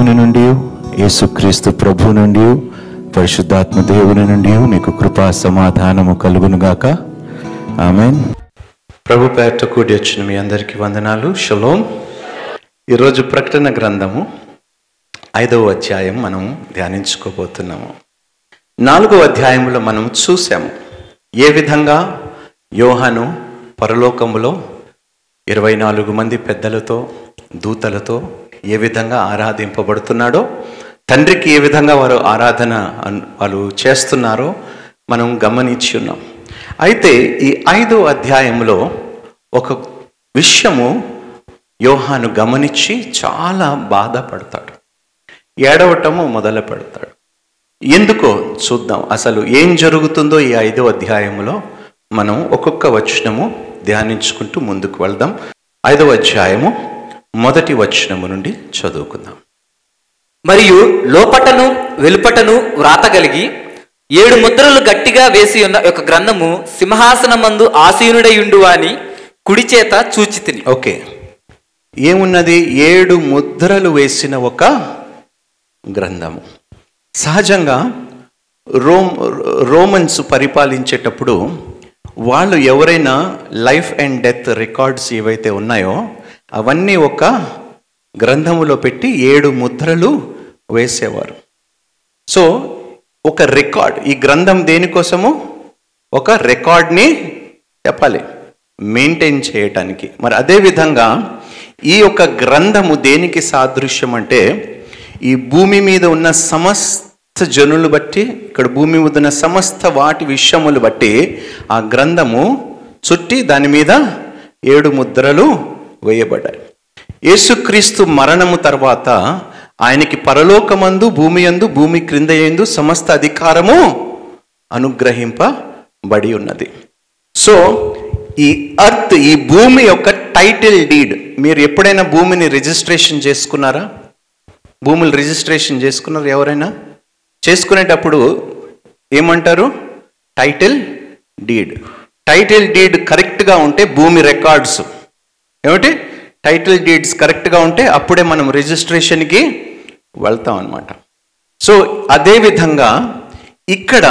దేవుని నుండి, యేసుక్రీస్తు ప్రభు నుండి, పరిశుద్ధాత్మ దేవుని నుండి మీకు కృపా సమాధానము కలుగునుగాక. ఆమెన్. ప్రభు పేరట కూడి వచ్చిన మీ అందరికీ వందనాలు. షలోమ్. ఈరోజు ప్రకటన గ్రంథము 5వ అధ్యాయం మనం ధ్యానించుకోబోతున్నాము. 4వ అధ్యాయంలో మనం చూసాము ఏ విధంగా యోహాను పరలోకములో 24 మంది పెద్దలతో, దూతలతో ఏ విధంగా ఆరాధింపబడుతున్నాడో, తండ్రికి ఏ విధంగా వారు ఆరాధన వాళ్ళు చేస్తున్నారో మనం గమనించి ఉన్నాం. అయితే ఈ 5వ అధ్యాయంలో ఒక విషయము యోహాను గమనించి చాలా బాధపడతాడు, ఏడవటము మొదలు పెడతాడు. ఎందుకో చూద్దాం. అసలు ఏం జరుగుతుందో ఈ 5వ అధ్యాయంలో మనం ఒక్కొక్క వచనము ధ్యానించుకుంటూ ముందుకు వెళ్దాం. 5వ అధ్యాయము 1వ వచనము నుండి చదువుకుందాం. మరియు లోపటను వెలుపటను వ్రాత కలిగి 7 ముద్రలు గట్టిగా వేసి ఉన్న ఒక గ్రంథము సింహాసనమందు ఆసీనుడయుండువాని కుడి చేత చూచితిని. ఓకే, ఏమున్నది? 7 ముద్రలు వేసిన ఒక గ్రంథము. సహజంగా రోమన్స్ పరిపాలించేటప్పుడు వాళ్ళు ఎవరైనా లైఫ్ అండ్ డెత్ రికార్డ్స్ ఏవైతే ఉన్నాయో అవన్నీ ఒక గ్రంథములో పెట్టి 7 ముద్రలు వేసేవారు. సో ఒక రికార్డ్, ఈ గ్రంథం దేనికోసము? ఒక రికార్డ్ని చెప్పాలి, మెయింటైన్ చేయటానికి. మరి అదేవిధంగా ఈ యొక్క గ్రంథము దేనికి సాదృశ్యం అంటే, ఈ భూమి మీద ఉన్న సమస్త జనులు బట్టి, ఇక్కడ భూమి మీద ఉన్న సమస్త వాటి విషయములు బట్టి ఆ గ్రంథము చుట్టి దాని మీద 7 ముద్రలు వేయబడ్డాయి. యేసుక్రీస్తు మరణము తర్వాత ఆయనకి పరలోకమందు, భూమియందు, భూమి క్రిందయందు సమస్త అధికారము అనుగ్రహింపబడి ఉన్నది. సో ఈ అర్త్, ఈ భూమి యొక్క టైటిల్ డీడ్. మీరు ఎప్పుడైనా భూమిని రిజిస్ట్రేషన్ చేసుకున్నారా? భూములు రిజిస్ట్రేషన్ చేసుకున్నారు ఎవరైనా? చేసుకునేటప్పుడు ఏమంటారు? Title deed. టైటిల్ డీడ్ కరెక్ట్గా ఉంటే, భూమి రికార్డ్స్ ఏమిటి, టైటిల్ డీడ్స్ కరెక్ట్గా ఉంటే అప్పుడే మనం రిజిస్ట్రేషన్కి వెళ్తాం అన్నమాట. సో అదేవిధంగా ఇక్కడ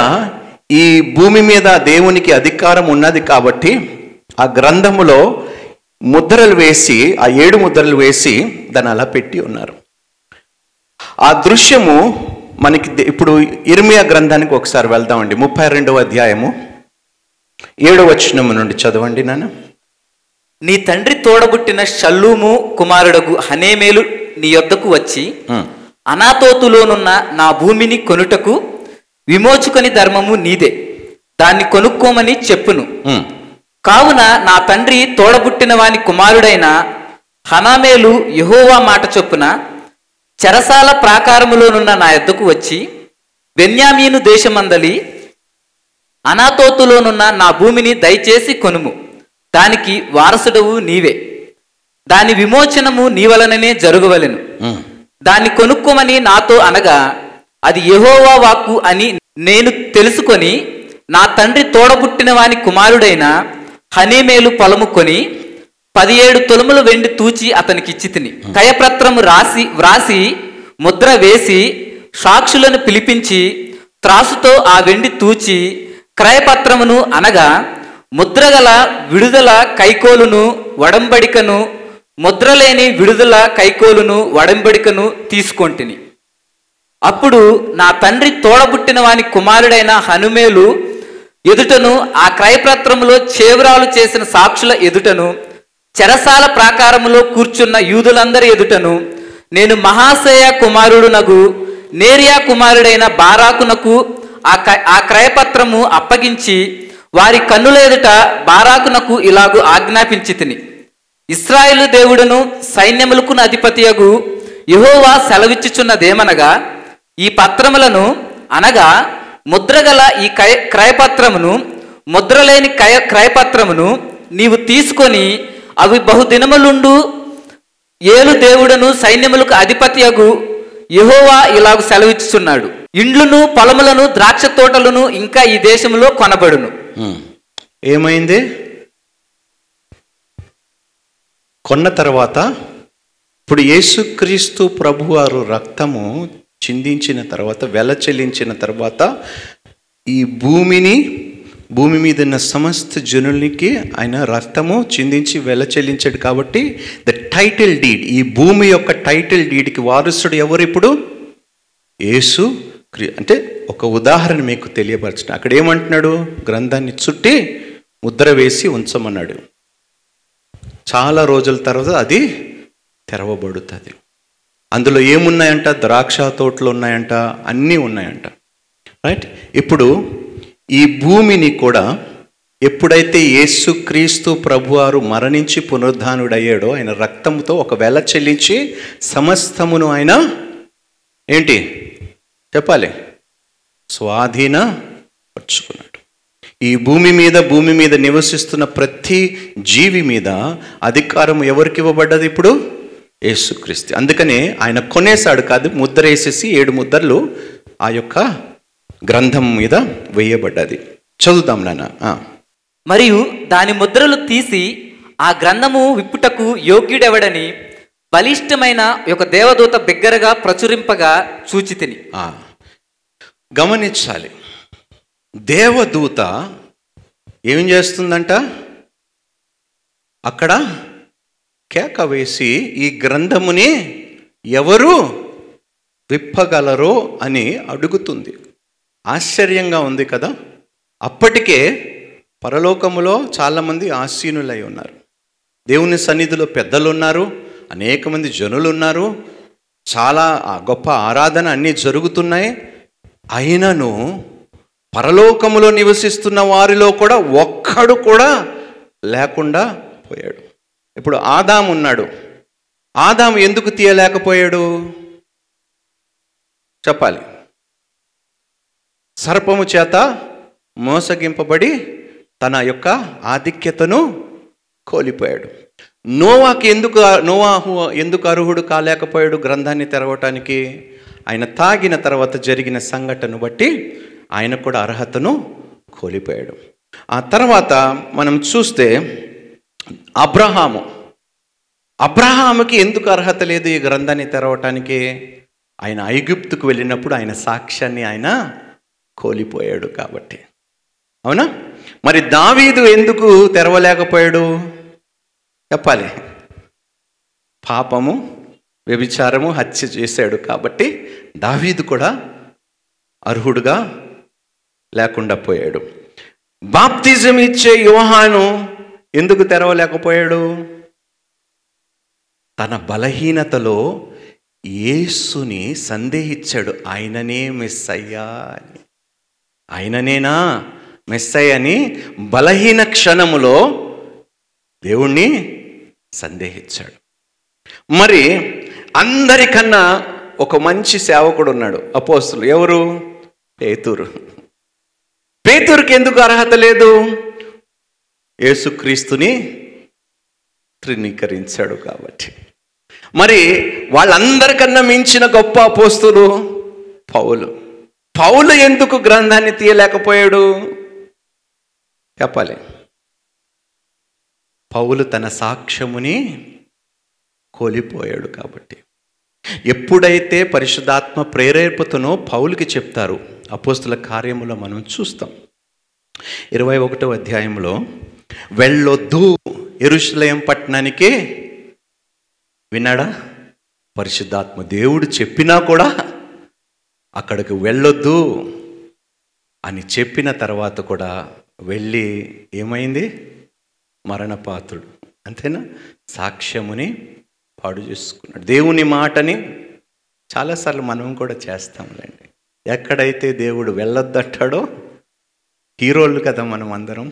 ఈ భూమి మీద దేవునికి అధికారం ఉన్నది కాబట్టి ఆ గ్రంథములో ముద్రలు వేసి, ఆ 7 ముద్రలు వేసి దాన్ని అలా పెట్టి ఉన్నారు. ఆ దృశ్యము మనకి ఇప్పుడు ఇర్మియా గ్రంథానికి ఒకసారి వెళ్దామండి. 32వ అధ్యాయము 7వ వచనం నుండి చదవండి. నాన్న, నీ తండ్రి తోడబుట్టిన షల్లూము కుమారుడగు హనేమేలు నీ యొద్దకు వచ్చి అనాతోతులోనున్న నా భూమిని కొనుటకు విమోచుకొని ధర్మము నీదే, దాన్ని కొనుక్కోమని చెప్పును. కావున నా తండ్రి తోడబుట్టిన వాని కుమారుడైన హనామేలు యెహోవా మాట చొప్పున చెరసాల ప్రాకారములోనున్న నా యొద్దకు వచ్చి బెన్యామీను దేశమందలి అనాతోతులోనున్న నా భూమిని దయచేసి కొనుము, దానికి వారసుడవు నీవే, దాని విమోచనము నీ వలననే జరుగువలెను, దాన్ని కొనుక్కోమని నాతో అనగా అది యెహోవా వాక్కు అని నేను తెలుసుకొని నా తండ్రి తోడబుట్టిన వాని కుమారుడైన హనేమేలు పొలము కొని 17 తులములు వెండి తూచి అతనికిచ్చి తిని, కయప్రత్రము వ్రాసి ముద్ర వేసి సాక్షులను పిలిపించి త్రాసుతో ఆ వెండి తూచి క్రయపత్రమును అనగా ముద్రగల విడుదల కైకోలును వడంబడికను ముద్రలేని విడుదల కైకోలును వడంబడికను తీసుకొంటిని. అప్పుడు నా తండ్రి తోడబుట్టిన వాని కుమారుడైన హనుమేలు ఎదుటను ఆ క్రయపత్రములో చేవరాలు చేసిన సాక్షుల ఎదుటను చెరసాల ప్రాకారములో కూర్చున్న యూదులందరి ఎదుటను నేను మహాశయ కుమారుడునగు నేరియా కుమారుడైన బారాకునకు ఆ క్రయపత్రము అప్పగించి వారి కన్నుల ఎదుట బారాకునకు ఇలాగు ఆజ్ఞాపించి తిని, ఇస్రాయేలు దేవుడును సైన్యములకును అధిపతియగు యెహోవా సెలవిచ్చుచున్నదేమనగా, ఈ పత్రములను అనగా ముద్రగల ఈ క్రయపత్రమును ముద్రలేని క్రయపత్రమును నీవు తీసుకొని అవి బహుదినములుండు ఏలు దేవుడును సైన్యములకు అధిపతియగు యెహోవా ఇలాగు సెలవిచ్చుచున్నాడు, ఇండ్లును పొలములను ద్రాక్ష తోటలను ఇంకా ఈ దేశంలో కొనబడును. ఏమైంది? కొన్న తర్వాత ఇప్పుడు యేసుక్రీస్తు ప్రభువారు రక్తము చిందించిన తర్వాత, వెల చెల్లించిన తర్వాత, ఈ భూమి మీద ఉన్న సమస్త జనులకి ఆయన రక్తము చిందించి వెల చెల్లించాడు. కాబట్టి ద టైటిల్ డీడ్, ఈ భూమి యొక్క టైటిల్ డీడ్కి వారసుడు ఎవరు? ఇప్పుడు యేసు. అంటే ఒక ఉదాహరణ మీకు తెలియపరచడం. అక్కడ ఏమంటున్నాడు? గ్రంథాన్ని చుట్టి ముద్ర వేసి ఉంచమన్నాడు. చాలా రోజుల తర్వాత అది తెరవబడుతుంది. అందులో ఏమున్నాయంట? ద్రాక్ష తోటలు ఉన్నాయంట, అన్నీ ఉన్నాయంట. రైట్? ఇప్పుడు ఈ భూమిని కూడా ఎప్పుడైతే యేసుక్రీస్తు ప్రభువారు మరణించి పునరుద్ధానుడయ్యాడో, ఆయన రక్తంతో ఒక వెల చెల్లించి సమస్తమును ఆయన ఏంటి చెప్పాలి, స్వాధీన పరుచుకున్నాడు. ఈ భూమి మీద నివసిస్తున్న ప్రతి జీవి మీద అధికారం ఎవరికి ఇవ్వబడ్డది? ఇప్పుడు యేసుక్రీస్తు. అందుకనే ఆయన కొనేశాడు కాదు, ముద్ర వేసేసి 7 ముద్రలు ఆ యొక్క గ్రంథం మీద వేయబడ్డది. చదువుతాం నాన్న. మరియు దాని ముద్రలు తీసి ఆ గ్రంథము విప్పుటకు యోగ్యుడెవడని బలిష్టమైన ఒక దేవదూత బిగ్గరగా ప్రచురింపగా చూచి తిని. గమనించాలి, దేవదూత ఏం చేస్తుందంట? అక్కడ కేక వేసి ఈ గ్రంథముని ఎవరు విప్పగలరో అని అడుగుతుంది. ఆశ్చర్యంగా ఉంది కదా. అప్పటికే పరలోకములో చాలామంది ఆసీనులై ఉన్నారు. దేవుని సన్నిధిలో పెద్దలు ఉన్నారు, అనేక మంది జనులు ఉన్నారు, చాలా గొప్ప ఆరాధన అన్నీ జరుగుతున్నాయి. అయినను పరలోకములో నివసిస్తున్న వారిలో కూడా ఒక్కడు కూడా లేకుండా పోయాడు. ఇప్పుడు ఆదాము ఉన్నాడు. ఆదాము ఎందుకు తీయలేకపోయాడు? చెప్పాలి. సర్పము చేత మోసగింపబడి తన యొక్క ఆధిక్యతను కోల్పోయాడు. నోవాహు ఎందుకు అర్హుడు కాలేకపోయాడు గ్రంథాన్ని తెరవటానికి? ఆయన తాగిన తర్వాత జరిగిన సంఘటనను బట్టి ఆయన కూడా అర్హతను కోల్పోయాడు. ఆ తర్వాత మనం చూస్తే అబ్రహాముకి ఎందుకు అర్హత లేదు ఈ గ్రంథాన్ని తెరవటానికి? ఆయన ఐగుప్తుకు వెళ్ళినప్పుడు ఆయన సాక్ష్యాన్ని ఆయన కోల్పోయాడు కాబట్టి. అవునా? మరి దావీదు ఎందుకు తెరవలేకపోయాడు? చెప్పాలి. పాపము, వ్యభిచారము, హత్య చేశాడు కాబట్టి దావీదు కూడా అర్హుడుగా లేకుండా పోయాడు. బాప్తిజం ఇచ్చే యోహాను ఎందుకు తెరవలేకపోయాడు? తన బలహీనతలో యేసుని సందేహించాడు. ఆయననే మెస్సయ్యా అని, ఆయననేనా మెస్సయ్య అని బలహీన క్షణములో దేవుణ్ణి సందేహించాడు. మరి అందరికన్నా ఒక మంచి సేవకుడు ఉన్నాడు, అపోస్తులు. ఎవరు? పేతురు. పేతురుకి ఎందుకు అర్హత లేదు? యేసుక్రీస్తుని త్రినీకరించాడు కాబట్టి. మరి వాళ్ళందరికన్నా మించిన గొప్ప అపోస్తులు పౌలు ఎందుకు గ్రంథాన్ని తీయలేకపోయాడు? చెప్పాలి. పౌలు తన సాక్ష్యముని కోల్పోయాడు కాబట్టి. ఎప్పుడైతే పరిశుద్ధాత్మ ప్రేరేపతనో పౌలుకి చెప్తారు. అపోస్తుల కార్యములో మనం చూస్తాం. 21వ అధ్యాయంలో వెళ్ళొద్దు యెరూషలేం పట్టణానికి విన్నాడా? పరిశుద్ధాత్మ దేవుడు చెప్పినా కూడా అక్కడికి వెళ్ళొద్దు అని చెప్పిన తర్వాత కూడా వెళ్ళి ఏమైంది? మరణపాత్రుడు. అంతేనా? సాక్ష్యముని పాడు చేసుకున్నాడు. దేవుని మాటని చాలాసార్లు మనం కూడా చేస్తాంలేండి. ఎక్కడైతే దేవుడు వెళ్ళొద్దంటాడో, హీరోలు కదా మనం అందరం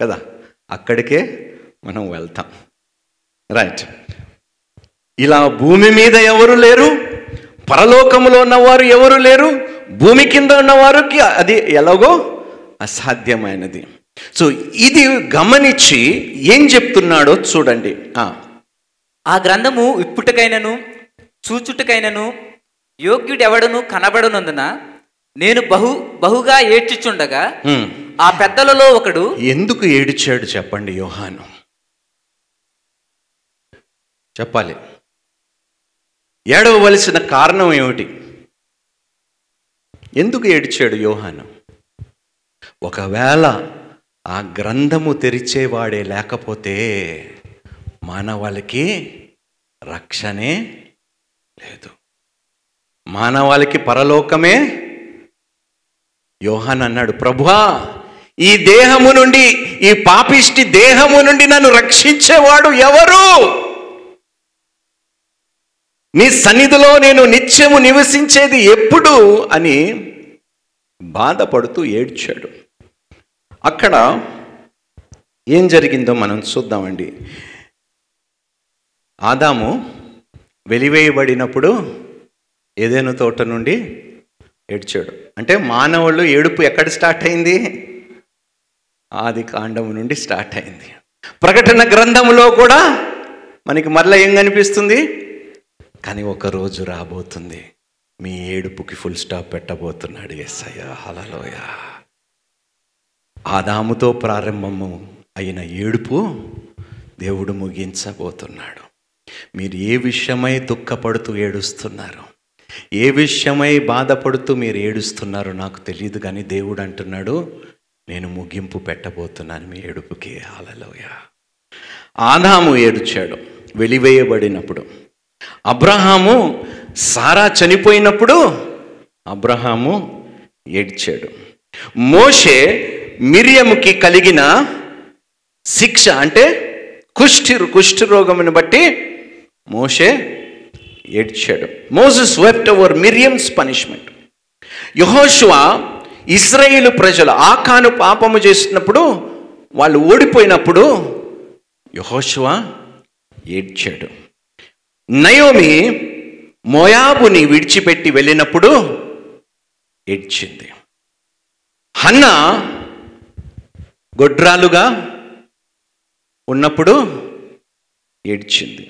కదా, అక్కడికే మనం వెళ్తాం. రైట్? ఇలా భూమి మీద ఎవరు లేరు, పరలోకములో ఉన్నవారు ఎవరు లేరు, భూమి కింద ఉన్నవారికి అది ఎలాగో అసాధ్యమైనది. సో ఇది గమనించి ఏం చెప్తున్నాడో చూడండి. ఆ గ్రంథము ఇప్పుటికైనను చూచుటకైనను యోగ్యుడెవడను కనబడనందున నేను బహుగా ఏడ్చిచుండగా ఆ పెద్దలలో ఒకడు. ఎందుకు ఏడ్చాడు చెప్పండి యోహాను? చెప్పాలి. ఏడవలసిన కారణం ఏమిటి? ఎందుకు ఏడ్చాడు యోహాను? ఒకవేళ ఆ గ్రంథము తెరిచేవాడే లేకపోతే మానవాళికి రక్షణే లేదు, మానవాళికి పరలోకమే. యోహాను అన్నాడు, ప్రభువా, ఈ దేహము నుండి, ఈ పాపిష్టి దేహము నుండి నన్ను రక్షించేవాడు ఎవరు? నీ సన్నిధిలో నేను నిత్యము నివసించేది ఎప్పుడు అని బాధపడుతూ ఏడ్చాడు. అక్కడ ఏం జరిగిందో మనం చూద్దామండి. ఆదాము వెలివేయబడినప్పుడు ఏదైనా తోట నుండి ఏడ్చాడు. అంటే మానవుళ్ళు ఏడుపు ఎక్కడ స్టార్ట్ అయింది? ఆది కాండము నుండి స్టార్ట్ అయింది. ప్రకటన గ్రంథంలో కూడా మనకి మరలా ఏం కనిపిస్తుంది? కానీ ఒకరోజు రాబోతుంది, మీ ఏడుపుకి ఫుల్ స్టాప్ పెట్టబోతున్నాడు యేసయ్య. హల్లెలూయా. ఆదాముతో ప్రారంభము అయిన ఏడుపు దేవుడు ముగించబోతున్నాడు. మీరు ఏ విషయమై దుఃఖపడుతూ ఏడుస్తున్నారు, ఏ విషయమై బాధపడుతూ మీరు ఏడుస్తున్నారు నాకు తెలియదు, కానీ దేవుడు అంటున్నాడు, నేను ముగింపు పెట్టబోతున్నాను మీ ఏడుపుకి. హల్లెలూయా. ఆదాము ఏడ్చాడు వెలివేయబడినప్పుడు. అబ్రహాము, సారా చనిపోయినప్పుడు అబ్రహాము ఏడ్చాడు. మోషే మిరియముకి కలిగిన శిక్ష, అంటే కుష్ఠరోగమును బట్టి మోషే ఏడ్చాడు. Moses wept over Miriam's punishment. యెహోషువ ఇశ్రాయేలు ప్రజలు ఆకాను పాపము చేసినప్పుడు, వాళ్ళు ఓడిపోయినప్పుడు యెహోషువ ఏడ్చాడు. నయోమి మోయాబుని విడిచిపెట్టి వెళ్ళినప్పుడు ఏడ్చింది. హన్నా గొడ్రాలుగా ఉన్నప్పుడు ఏడ్చింది.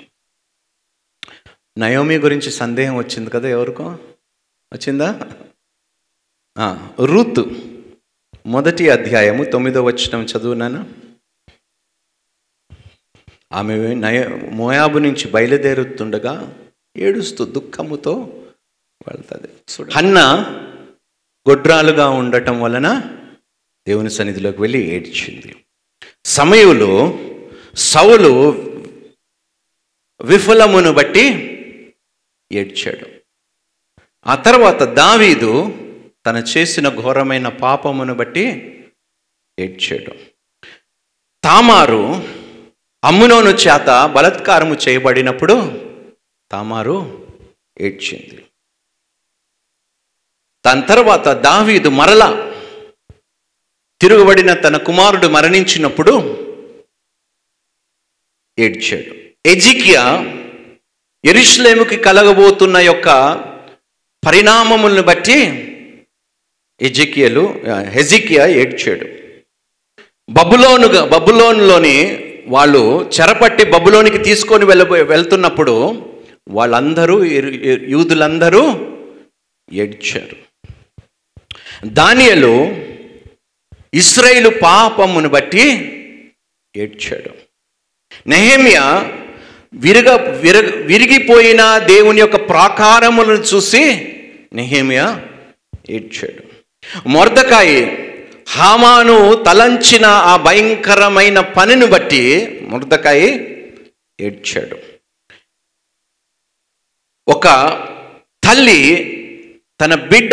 నయోమి గురించి సందేహం వచ్చింది కదా ఎవరికో? వచ్చిందా? రూతు 1వ అధ్యాయము 9వ వచనం చదువునాను. ఆమె మోయాబు నుంచి బయలుదేరుతుండగా ఏడుస్తూ దుఃఖముతో వెళ్తుంది. హన్నా గొడ్రాలుగా ఉండటం వలన దేవుని సన్నిధిలోకి వెళ్ళి ఏడ్చింది. సమయంలో సౌలు విఫలమును బట్టి ఏడ్చాడు. ఆ తర్వాత దావీదు తను చేసిన ఘోరమైన పాపమును బట్టి ఏడ్చాడు. తామారు అమ్మునోను చేత బలత్కారము చేయబడినప్పుడు తామారు ఏడ్చింది. దాని తర్వాత దావీదు మరలా తిరుగుబడిన తన కుమారుడు మరణించినప్పుడు ఏడ్చాడు. ఎజికియా యెరూషలేముకి కలగబోతున్న యొక్క పరిణామములను బట్టి హెజికియా ఏడ్చాడు. బబులోనులోని వాళ్ళు చెరపట్టి బబులోనికి తీసుకొని వెళ్తున్నప్పుడు వాళ్ళందరూ, యూదులందరూ ఏడ్చారు. దానియేలు ఇశ్రాయేలు పాపమును బట్టి ఏడ్చాడు. నెహెమియా విరిగిపోయిన దేవుని యొక్క ప్రాకారములను చూసి నెహెమియా ఏడ్చాడు. మొర్దెకాయి హామాను తలంచిన ఆ భయంకరమైన పనిని బట్టి మొర్దెకాయి ఏడ్చాడు. ఒక తల్లి తన బిడ్డ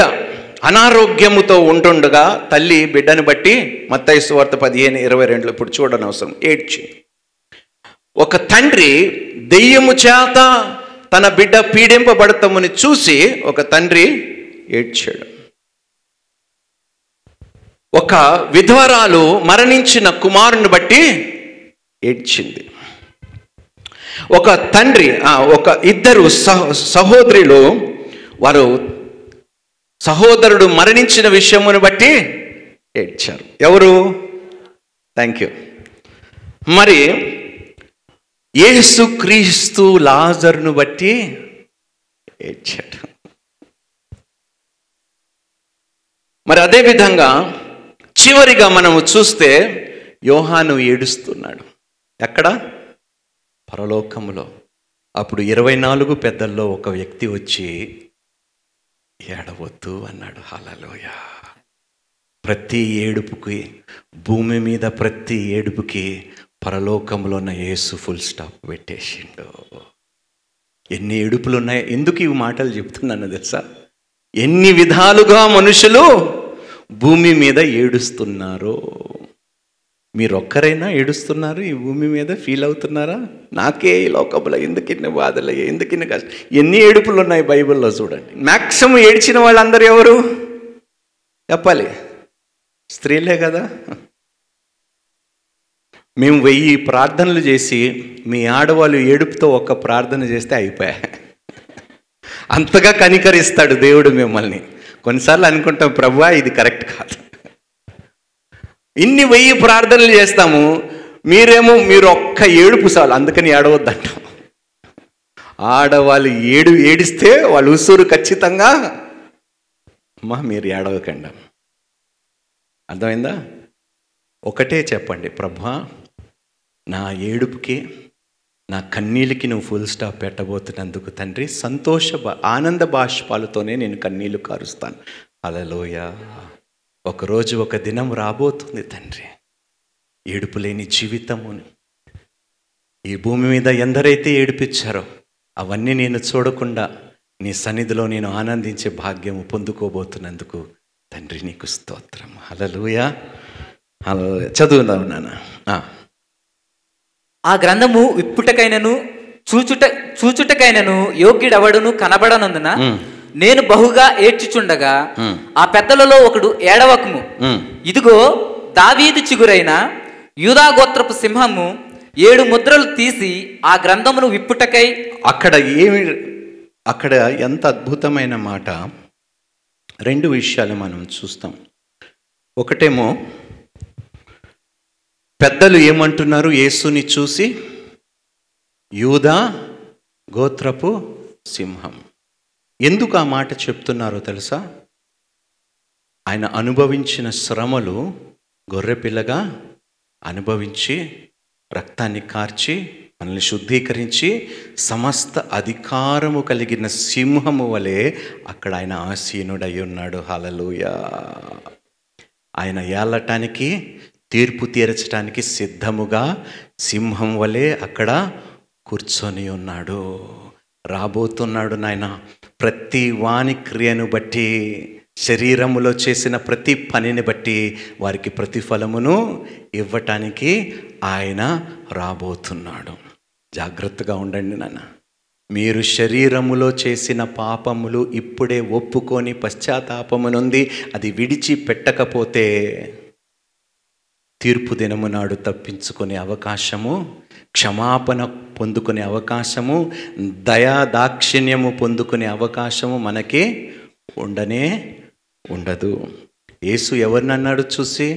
అనారోగ్యముతో ఉంటుండగా తల్లి బిడ్డను బట్టి మత్తయి సువార్త 15:22 ఇప్పుడు చూడని అవసరం ఏడ్చింది. ఒక తండ్రి దెయ్యము చేత తన బిడ్డ పీడింపబడతామని చూసి ఒక తండ్రి ఏడ్చాడు. ఒక విధవరాలు మరణించిన కుమారుని బట్టి ఏడ్చింది. ఒక తండ్రి, ఒక ఇద్దరు సహోదరులు, వారు సహోదరుడు మరణించిన విషయమును బట్టి ఏడ్చారు. ఎవరు? Thank you. మరి యేసుక్రీస్తు లాజరును బట్టి ఏడ్చాడు. మరి అదేవిధంగా చివరిగా మనము చూస్తే యోహాను ఏడుస్తున్నాడు. ఎక్కడ? పరలోకములో. అప్పుడు 24 పెద్దల్లో ఒక వ్యక్తి వచ్చి ఏడవద్దు అన్నాడు. హల్లెలూయ. ప్రతి ఏడుపుకి, భూమి మీద ప్రతి ఏడుపుకి పరలోకంలో ఉన్న యేసు ఫుల్ స్టాప్ పెట్టేసిండు. ఎన్ని ఏడుపులు ఉన్నాయో, ఎందుకు ఈ మాటలు చెప్తున్నాను తెలుసా? ఎన్ని విధాలుగా మనుషులు భూమి మీద ఏడుస్తున్నారు. మీరొక్కరైనా ఏడుస్తున్నారు ఈ భూమి మీద? ఫీల్ అవుతున్నారా? నాకే ఈ లోకంలో ఎందుకిన్ని బాధలు, ఎందుకిన్ని కష్టం, ఎన్ని ఏడుపులు ఉన్నాయి బైబిల్లో చూడండి. మ్యాక్సిమం ఏడ్చిన వాళ్ళందరూ ఎవరు చెప్పాలి? స్త్రీలే కదా. మేము 1000 ప్రార్థనలు చేసి మీ ఆడవాళ్ళు ఏడుపుతో ఒక్క ప్రార్థన చేస్తే అయిపోయా. అంతగా కనికరిస్తాడు దేవుడు మిమ్మల్ని. కొన్నిసార్లు అనుకుంటాం, ప్రభువా ఇది కరెక్ట్ కాదు. ఇన్ని 1000 ప్రార్థనలు చేస్తాము, మీరేమో మీరు ఒక్క ఏడుపు చాలు, అందుకని ఏడవద్దంటాం. ఆడవాళ్ళు ఏడిస్తే వాళ్ళు ఉసూరు ఖచ్చితంగా, అమ్మా మీరు ఏడవకండి. అర్థమైందా? ఒకటే చెప్పండి, ప్రభువా నా ఏడుపుకి నా కన్నీళ్ళకి నువ్వు ఫుల్ స్టాప్ పెట్టబోతున్నందుకు తండ్రి ఆనంద బాష్పాలతోనే నేను కన్నీళ్లు కారుస్తాను. హల్లెలూయా. ఒకరోజు ఒక దినం రాబోతుంది తండ్రి, ఏడుపు లేని జీవితమును. ఈ భూమి మీద ఎందరైతే ఏడిపించారో అవన్నీ నేను చూడకుండా నీ సన్నిధిలో నేను ఆనందించే భాగ్యము పొందుకోబోతున్నందుకు తండ్రి నీకు స్తోత్రం. హల్లెలూయా. చదువుదాం నాన్న. ఆ గ్రంథము విప్పుటకైనను చూచుటకైనను యోగ్యుడెవడును కనబడనందున నేను బహుగా ఏడ్చుచుండగా ఆ పెద్దలలో ఒకడు, ఏడవకుము, ఇదిగో దావీదు చిగురైన యూదా గోత్రపు సింహము 7 ముద్రలు తీసి ఆ గ్రంథమును విప్పుటకై. అక్కడ ఎంత అద్భుతమైన మాట. 2 విషయాలు మనం చూస్తాం. ఒకటేమో పెద్దలు ఏమంటున్నారు యేసుని చూసి? యూదా గోత్రపు సింహం. ఎందుకు ఆ మాట చెప్తున్నారో తెలుసా? ఆయన అనుభవించిన శ్రమలు గొర్రెపిల్లగా అనుభవించి, రక్తాన్ని కార్చి, మనల్ని శుద్ధీకరించి, సమస్త అధికారము కలిగిన సింహము వలె అక్కడ ఆయన ఆసీనుడై ఉన్నాడు. హల్లెలూయా. ఆయన ఏలటానికి, తీర్పు తీర్చడానికి సిద్ధముగా సింహం వలె అక్కడ కూర్చొని ఉన్నాడు. రాబోతున్నాడు నాయన. ప్రతి వాని క్రియను బట్టి, శరీరములో చేసిన ప్రతి పనిని బట్టి వారికి ప్రతిఫలమును ఇవ్వటానికి ఆయన రాబోతున్నాడు. జాగ్రత్తగా ఉండండి నాన్న. మీరు శరీరములో చేసిన పాపములు ఇప్పుడే ఒప్పుకొని పశ్చాత్తాపమునుంది అది విడిచిపెట్టకపోతే తీర్పు దినము నాడు తప్పించుకునే అవకాశము, క్షమాపణ పొందుకునే అవకాశము, దయా దాక్షిణ్యము పొందుకునే అవకాశము మనకి ఉండనే ఉండదు. యేసు ఎవరిని అన్నాడు చూసి?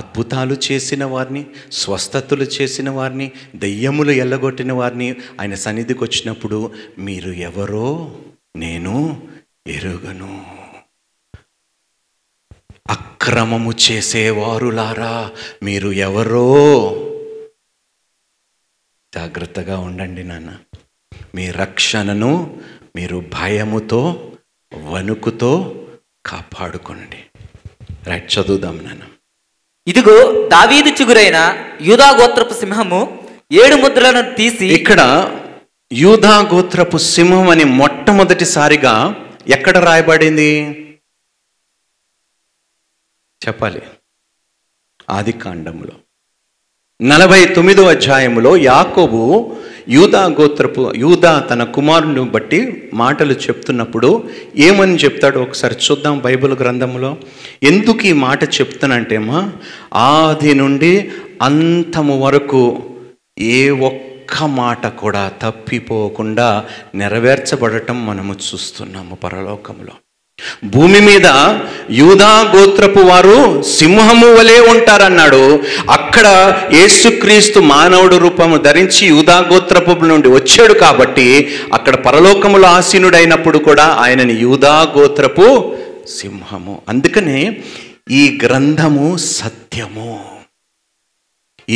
అద్భుతాలు చేసిన వారిని, స్వస్థతలు చేసిన వారిని, దెయ్యములు ఎల్లగొట్టిన వారిని. ఆయన సన్నిధికి వచ్చినప్పుడు మీరు ఎవరో నేను ఎరుగను, అక్రమము చేసేవారులారా మీరు ఎవరో. జాగ్రత్తగా ఉండండి నాన్న. మీ రక్షణను మీరు భయముతో, వణుకుతో కాపాడుకోండి. రైట్, చదువుదాం నాన్న. ఇదిగో దావీదు చిగురైన యూదా గోత్రపు సింహము 7 ముద్రలను తీసి. ఇక్కడ యూదా గోత్రపు సింహం అని మొట్టమొదటిసారిగా ఎక్కడ రాయబడింది చెప్పాలి? ఆది కాండములో 49వ అధ్యాయములో యాకోబు యూదా తన కుమారుని బట్టి మాటలు చెప్తున్నప్పుడు ఏమని చెప్తాడో ఒకసారి చూద్దాం బైబిల్ గ్రంథంలో. ఎందుకు ఈ మాట చెప్తానంటేమా, ఆది నుండి అంతము వరకు ఏ ఒక్క మాట కూడా తప్పిపోకుండా నెరవేర్చబడటం మనము చూస్తున్నాము పరలోకంలో. భూమి మీద యూదా గోత్రపు వారు సింహము వలె ఉంటారన్నాడు. అక్కడ యేసుక్రీస్తు మానవుడు రూపము ధరించి యూదా గోత్రపు నుండి వచ్చాడు కాబట్టి అక్కడ పరలోకములో ఆసీనుడైనప్పుడు కూడా ఆయనని యూదా గోత్రపు సింహము. అందుకనే ఈ గ్రంథము సత్యము.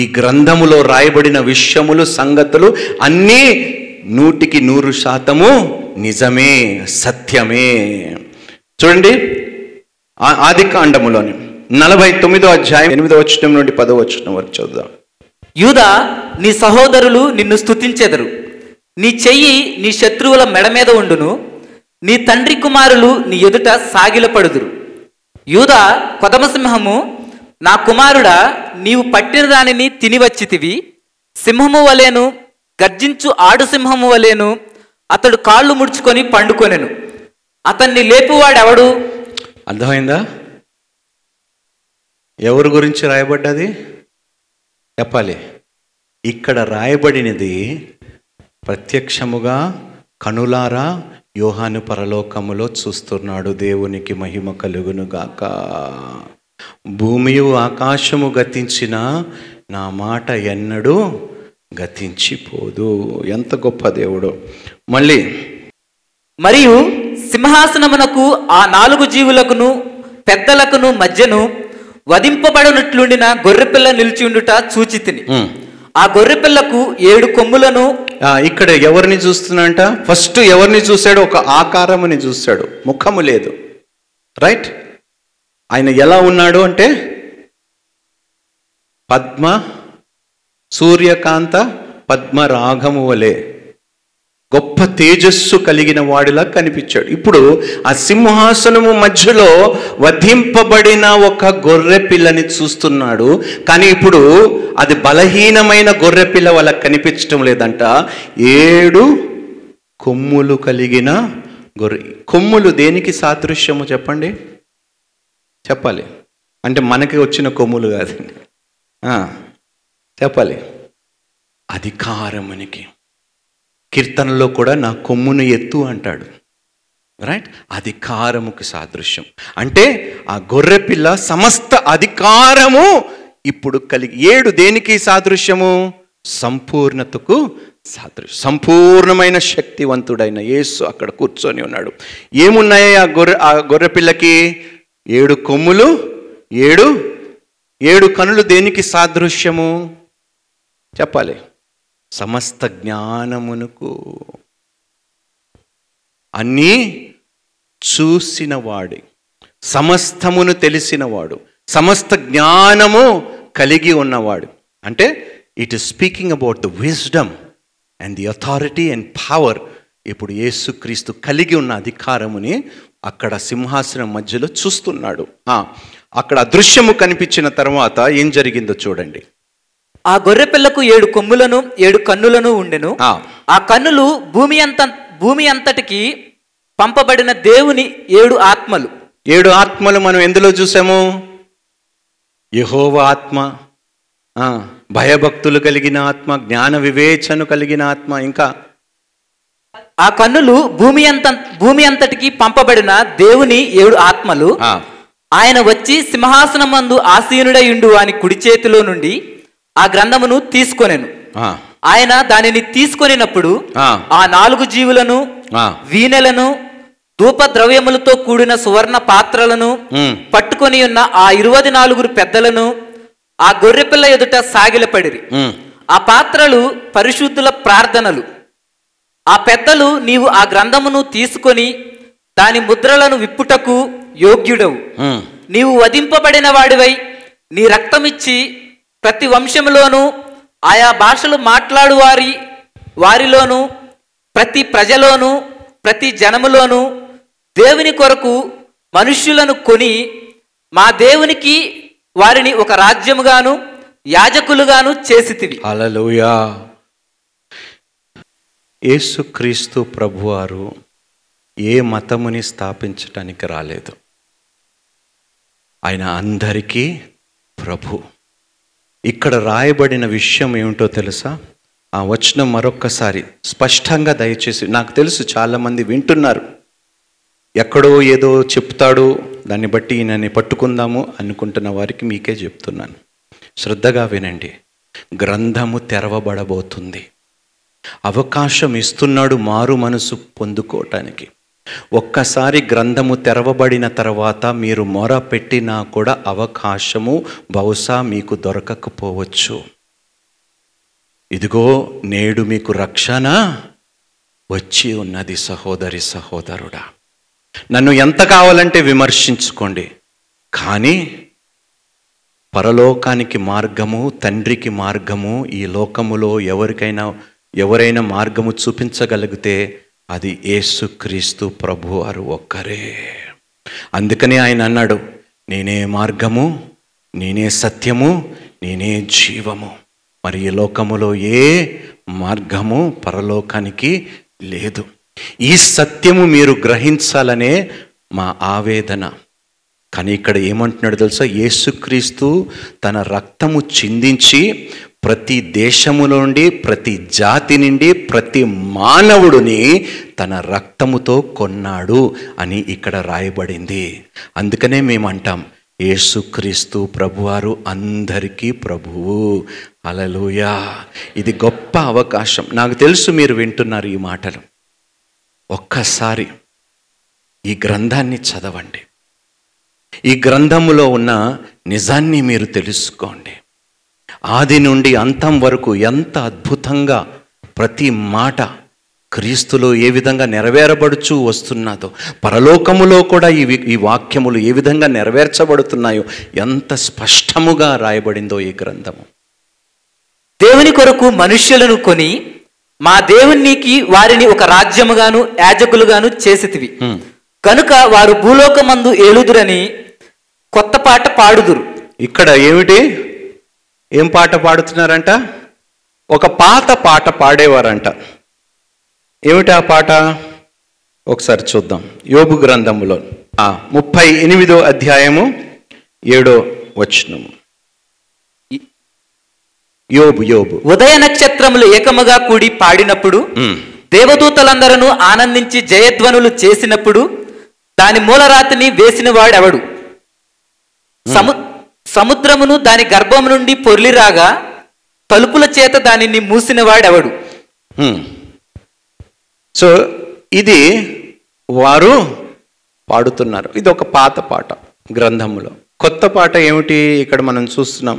ఈ గ్రంథములో రాయబడిన విషయములు, సంగతులు అన్నీ నూటికి 100% నిజమే, సత్యమే. చూడండి, ఆది కాండములోని 49:8-10 వరకు చూద్దాం. యూదా, నీ సహోదరులు నిన్ను స్తుతించెదరు, నీ చెయ్యి నీ శత్రువుల మెడ మీద ఉండును, నీ తండ్రి కుమారులు నీ ఎదుట సాగిలపడుదురు. యూదా కొదమసింహము, నా కుమారుడా, నీవు పట్టిన దానిని తినివచ్చితివి, సింహము వలెను గర్జించు ఆడు సింహము వలెను అతడు కాళ్ళు ముడుచుకొని పండుకొనెను, అతన్ని లేపువాడెవడు? అర్థమైందా? ఎవరి గురించి రాయబడ్డది చెప్పాలి. ఇక్కడ రాయబడినది ప్రత్యక్షముగా కనులారా యోహాను పరలోకములో చూస్తున్నాడు. దేవునికి మహిమ కలుగునుగాక. భూమియు ఆకాశము గతించిన నా మాట ఎన్నడూ గతించిపోదు. ఎంత గొప్ప దేవుడు! మళ్ళీ, మరియు సింహాసనమునకు ఆ 4 జీవులకును పెద్దలకును మధ్యను వధింపబడినట్లుండిన గొర్రెపిల్ల నిలిచిండుట చూచితిని. ఆ గొర్రెపిల్లకు 7 కొమ్ములను. ఇక్కడ ఎవరిని చూస్తున్నాంట? ఫస్ట్ ఎవరిని చూశాడు? ఒక ఆకారముని చూశాడు, ముఖము లేదు. రైట్. ఆయన ఎలా ఉన్నాడు అంటే పద్మ సూర్యకాంత పద్మరాగము వలె గొప్ప తేజస్సు కలిగిన వాడిలా కనిపించాడు. ఇప్పుడు ఆ సింహాసనము మధ్యలో వధింపబడిన ఒక గొర్రె పిల్లని చూస్తున్నాడు. కానీ ఇప్పుడు అది బలహీనమైన గొర్రె పిల్ల వల్ల కనిపించడం లేదంట. 7 కొమ్ములు కలిగిన గొర్రె. కొమ్ములు దేనికి సాదృశ్యము చెప్పండి? చెప్పాలి. అంటే మనకి వచ్చిన కొమ్ములు కాదండి, చెప్పాలి. అధికారమునికి. కీర్తనలో కూడా నా కొమ్మును ఎత్తు అంటాడు. రైట్. అధికారముకి సాదృశ్యం. అంటే ఆ గొర్రెపిల్ల సమస్త అధికారము ఇప్పుడు కలిగి. 7 దేనికి సాదృశ్యము? సంపూర్ణతకు సాదృశ్యం. సంపూర్ణమైన శక్తివంతుడైన యేసు అక్కడ కూర్చొని ఉన్నాడు. ఏమున్నాయి ఆ గొర్రెపిల్లకి? 7 కొమ్ములు, 7 కనులు. దేనికి సాదృశ్యము చెప్పాలి? సమస్త జ్ఞానమునకు. అన్నీ చూసినవాడి, సమస్తమును తెలిసినవాడు, సమస్త జ్ఞానము కలిగి ఉన్నవాడు. అంటే it is speaking about the wisdom and the authority and power. ఇప్పుడు యేసుక్రీస్తు కలిగి ఉన్న అధికారముని అక్కడ సింహాసనం మధ్యలో చూస్తున్నాడు. అక్కడ అదృశ్యము కనిపించిన తర్వాత ఏం జరిగిందో చూడండి. ఆ గొర్రె పిల్లకు 7 కొమ్ములను 7 కన్నులను ఉండెను. ఆ కన్నులు భూమి అంతటికి పంపబడిన దేవుని 7 ఆత్మలు. 7 ఆత్మలు మనం ఎందులో చూసాము? యెహోవా ఆత్మ, భయభక్తులు కలిగిన ఆత్మ, జ్ఞాన వివేచన కలిగిన ఆత్మ, ఇంకా ఆ కన్నులు భూమి అంతటికి పంపబడిన దేవుని 7 ఆత్మలు. ఆయన వచ్చి సింహాసనమందు ఆసీనుడై ఉండు వాని కుడి చేతిలో నుండి ఆ గ్రంథమును తీసుకొనెను. ఆయన దానిని తీసుకొనినప్పుడు ఆ 4 జీవులను, వీణలను, ధూప ద్రవ్యములతో కూడిన సువర్ణ పాత్రలను పట్టుకొని ఉన్న ఆ 24 పెద్దలను ఆ గొర్రెపిల్ల ఎదుట సాగిలపడిరి. ఆ పాత్రలు పరిశుద్ధుల ప్రార్థనలు. ఆ పెద్దలు, నీవు ఆ గ్రంథమును తీసుకొని దాని ముద్రలను విప్పుటకు యోగ్యుడవు, నీవు వధింపబడిన వాడివై నీ రక్తమిచ్చి ప్రతి వంశంలోనూ ఆయా భాషలు మాట్లాడు వారిలోనూ ప్రతి ప్రజలోనూ ప్రతి జనములోనూ దేవుని కొరకు మనుష్యులను కొని మా దేవునికి వారిని ఒక రాజ్యముగాను యాజకులుగాను చేసితివి. హల్లెలూయా. యేసుక్రీస్తు ప్రభువారు ఏ మతముని స్థాపించటానికి రాలేదు. ఆయన అందరికీ ప్రభు. ఇక్కడ రాయబడిన విషయం ఏమిటో తెలుసా? ఆ వచనం మరొక్కసారి స్పష్టంగా దయచేసి, నాకు తెలుసు చాలామంది వింటున్నారు, ఎక్కడో ఏదో చెప్తాడు దాన్ని బట్టి ఈయనని పట్టుకుందాము అనుకుంటున్న వారికి మీకే చెప్తున్నాను, శ్రద్ధగా వినండి. గ్రంథము తెరవబడబోతుంది. అవకాశం ఇస్తున్నాడు మారు మనసు పొందుకోవటానికి. ఒక్కసారి గ్రంథము తెరవబడిన తర్వాత మీరు మొర పెట్టినా కూడా అవకాశము బహుశా మీకు దొరకకపోవచ్చు. ఇదిగో నేడు మీకు రక్షణ వచ్చి ఉన్నది. సహోదరి సహోదరుడా, నన్ను ఎంత కావాలంటే విమర్శించుకోండి, కానీ పరలోకానికి మార్గము, తండ్రికి మార్గము ఈ లోకములో ఎవరైనా మార్గము చూపించగలిగితే అది యేసుక్రీస్తు ప్రభువారు ఒక్కరే. అందుకనే ఆయన అన్నాడు, నేనే మార్గము, నేనే సత్యము, నేనే జీవము. మరి ఈ లోకములో ఏ మార్గము పరలోకానికి లేదు. ఈ సత్యము మీరు గ్రహించాలనే మా ఆవేదన. కానీ ఇక్కడ ఏమంటున్నాడు తెలుసా, యేసుక్రీస్తు తన రక్తము చిందించి ప్రతి దేశములోండి, ప్రతి జాతి నుండి, ప్రతి మానవుడిని తన రక్తముతో కొన్నాడు అని ఇక్కడ రాయబడింది. అందుకనే మేమంటాం, యేసుక్రీస్తు ప్రభువారు అందరికీ ప్రభువు. హల్లెలూయా. ఇది గొప్ప అవకాశం. నాకు తెలుసు మీరు వింటున్నారు ఈ మాటలు. ఒక్కసారి ఈ గ్రంథాన్ని చదవండి, ఈ గ్రంథములో ఉన్న నిజాన్ని మీరు తెలుసుకోండి. ఆది నుండి అంతం వరకు ఎంత అద్భుతంగా ప్రతి మాట క్రీస్తులో ఏ విధంగా నెరవేరబడుచు వస్తున్నదో, పరలోకములో కూడా ఈ వాక్యములు ఏ విధంగా నెరవేర్చబడుతున్నాయో ఎంత స్పష్టముగా రాయబడిందో ఈ గ్రంథము. దేవుని కొరకు మనుష్యులను కొని మా దేవునికి వారిని ఒక రాజ్యముగాను యాజకులుగాను చేసితివి, కనుక వారు భూలోకమందు ఏలుదురని కొత్త పాట పాడుదురు. ఇక్కడ ఏమిటి, ఏం పాట పాడుతున్నారంట? ఒక పాత పాట పాడేవారంట. ఏమిటి ఆ పాట? ఒకసారి చూద్దాం. యోబు గ్రంథములో 38:7. యోబు ఉదయ నక్షత్రములు ఏకముగా కూడి పాడినప్పుడు, దేవదూతలందరూ ఆనందించి జయధ్వనులు చేసినప్పుడు, దాని మూలరాతిని వేసిన వాడెవడు? సముద్రమును దాని గర్భం నుండి పొర్లిరాగా తలుపుల చేత దానిని మూసిన వాడెవడు? సో ఇది వారు పాడుతున్నారు. ఇది ఒక పాత పాట గ్రంథములో. కొత్త పాట ఏమిటి ఇక్కడ మనం చూస్తున్నాం?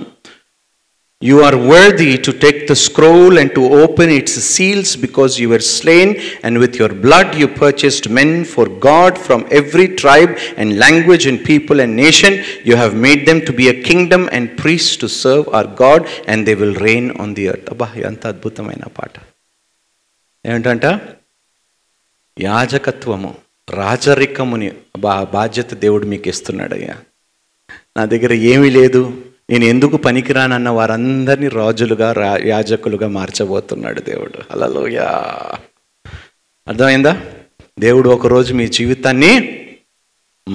You are worthy to take the scroll and to open its seals, because you were slain, and with your blood you purchased men for God from every tribe and language and people and nation. You have made them to be a kingdom and priests to serve our God, and they will reign on the earth. అబ్బా, ఎంత అద్భుతమైన పాట. ఏంటంట? యాజకత్వము, రాజరికముని బాధ్యత దేవుడు మీకు ఇస్తున్నాడయ్యా. నా దగ్గర ఏమీ లేదు, నేను ఎందుకు పనికిరానన్న వారందరినీ రాజులుగా యాజకులుగా మార్చబోతున్నాడు దేవుడు. హల్లెలూయా. అర్థమైందా? దేవుడు ఒకరోజు మీ జీవితాన్ని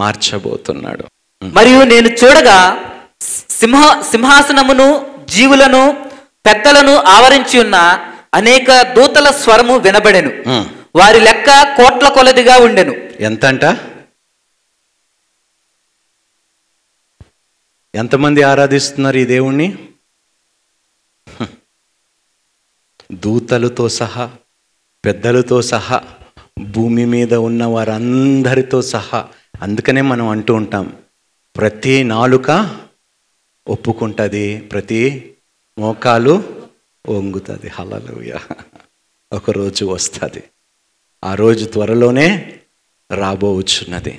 మార్చబోతున్నాడు. మరియు నేను చూడగా సింహాసనమును, జీవులను, పెద్దలను ఆవరించి ఉన్న అనేక దూతల స్వరము వినబడెను. వారి లెక్క కోట్ల కొలదిగా ఉండెను. ఎంతంట? ఎంతమంది ఆరాధిస్తున్నారు ఈ దేవుణ్ణి? దూతలతో సహా, పెద్దలతో సహా, భూమి మీద ఉన్న వారందరితో సహా. అందుకనే మనం అంటూ ఉంటాం, ప్రతి నాలుక ఒప్పుకుంటుంది, ప్రతి మోకాలు వంగుతుంది. హల్లెలూయా. ఒకరోజు వస్తుంది, ఆ రోజు త్వరలోనే రాబోచున్నది.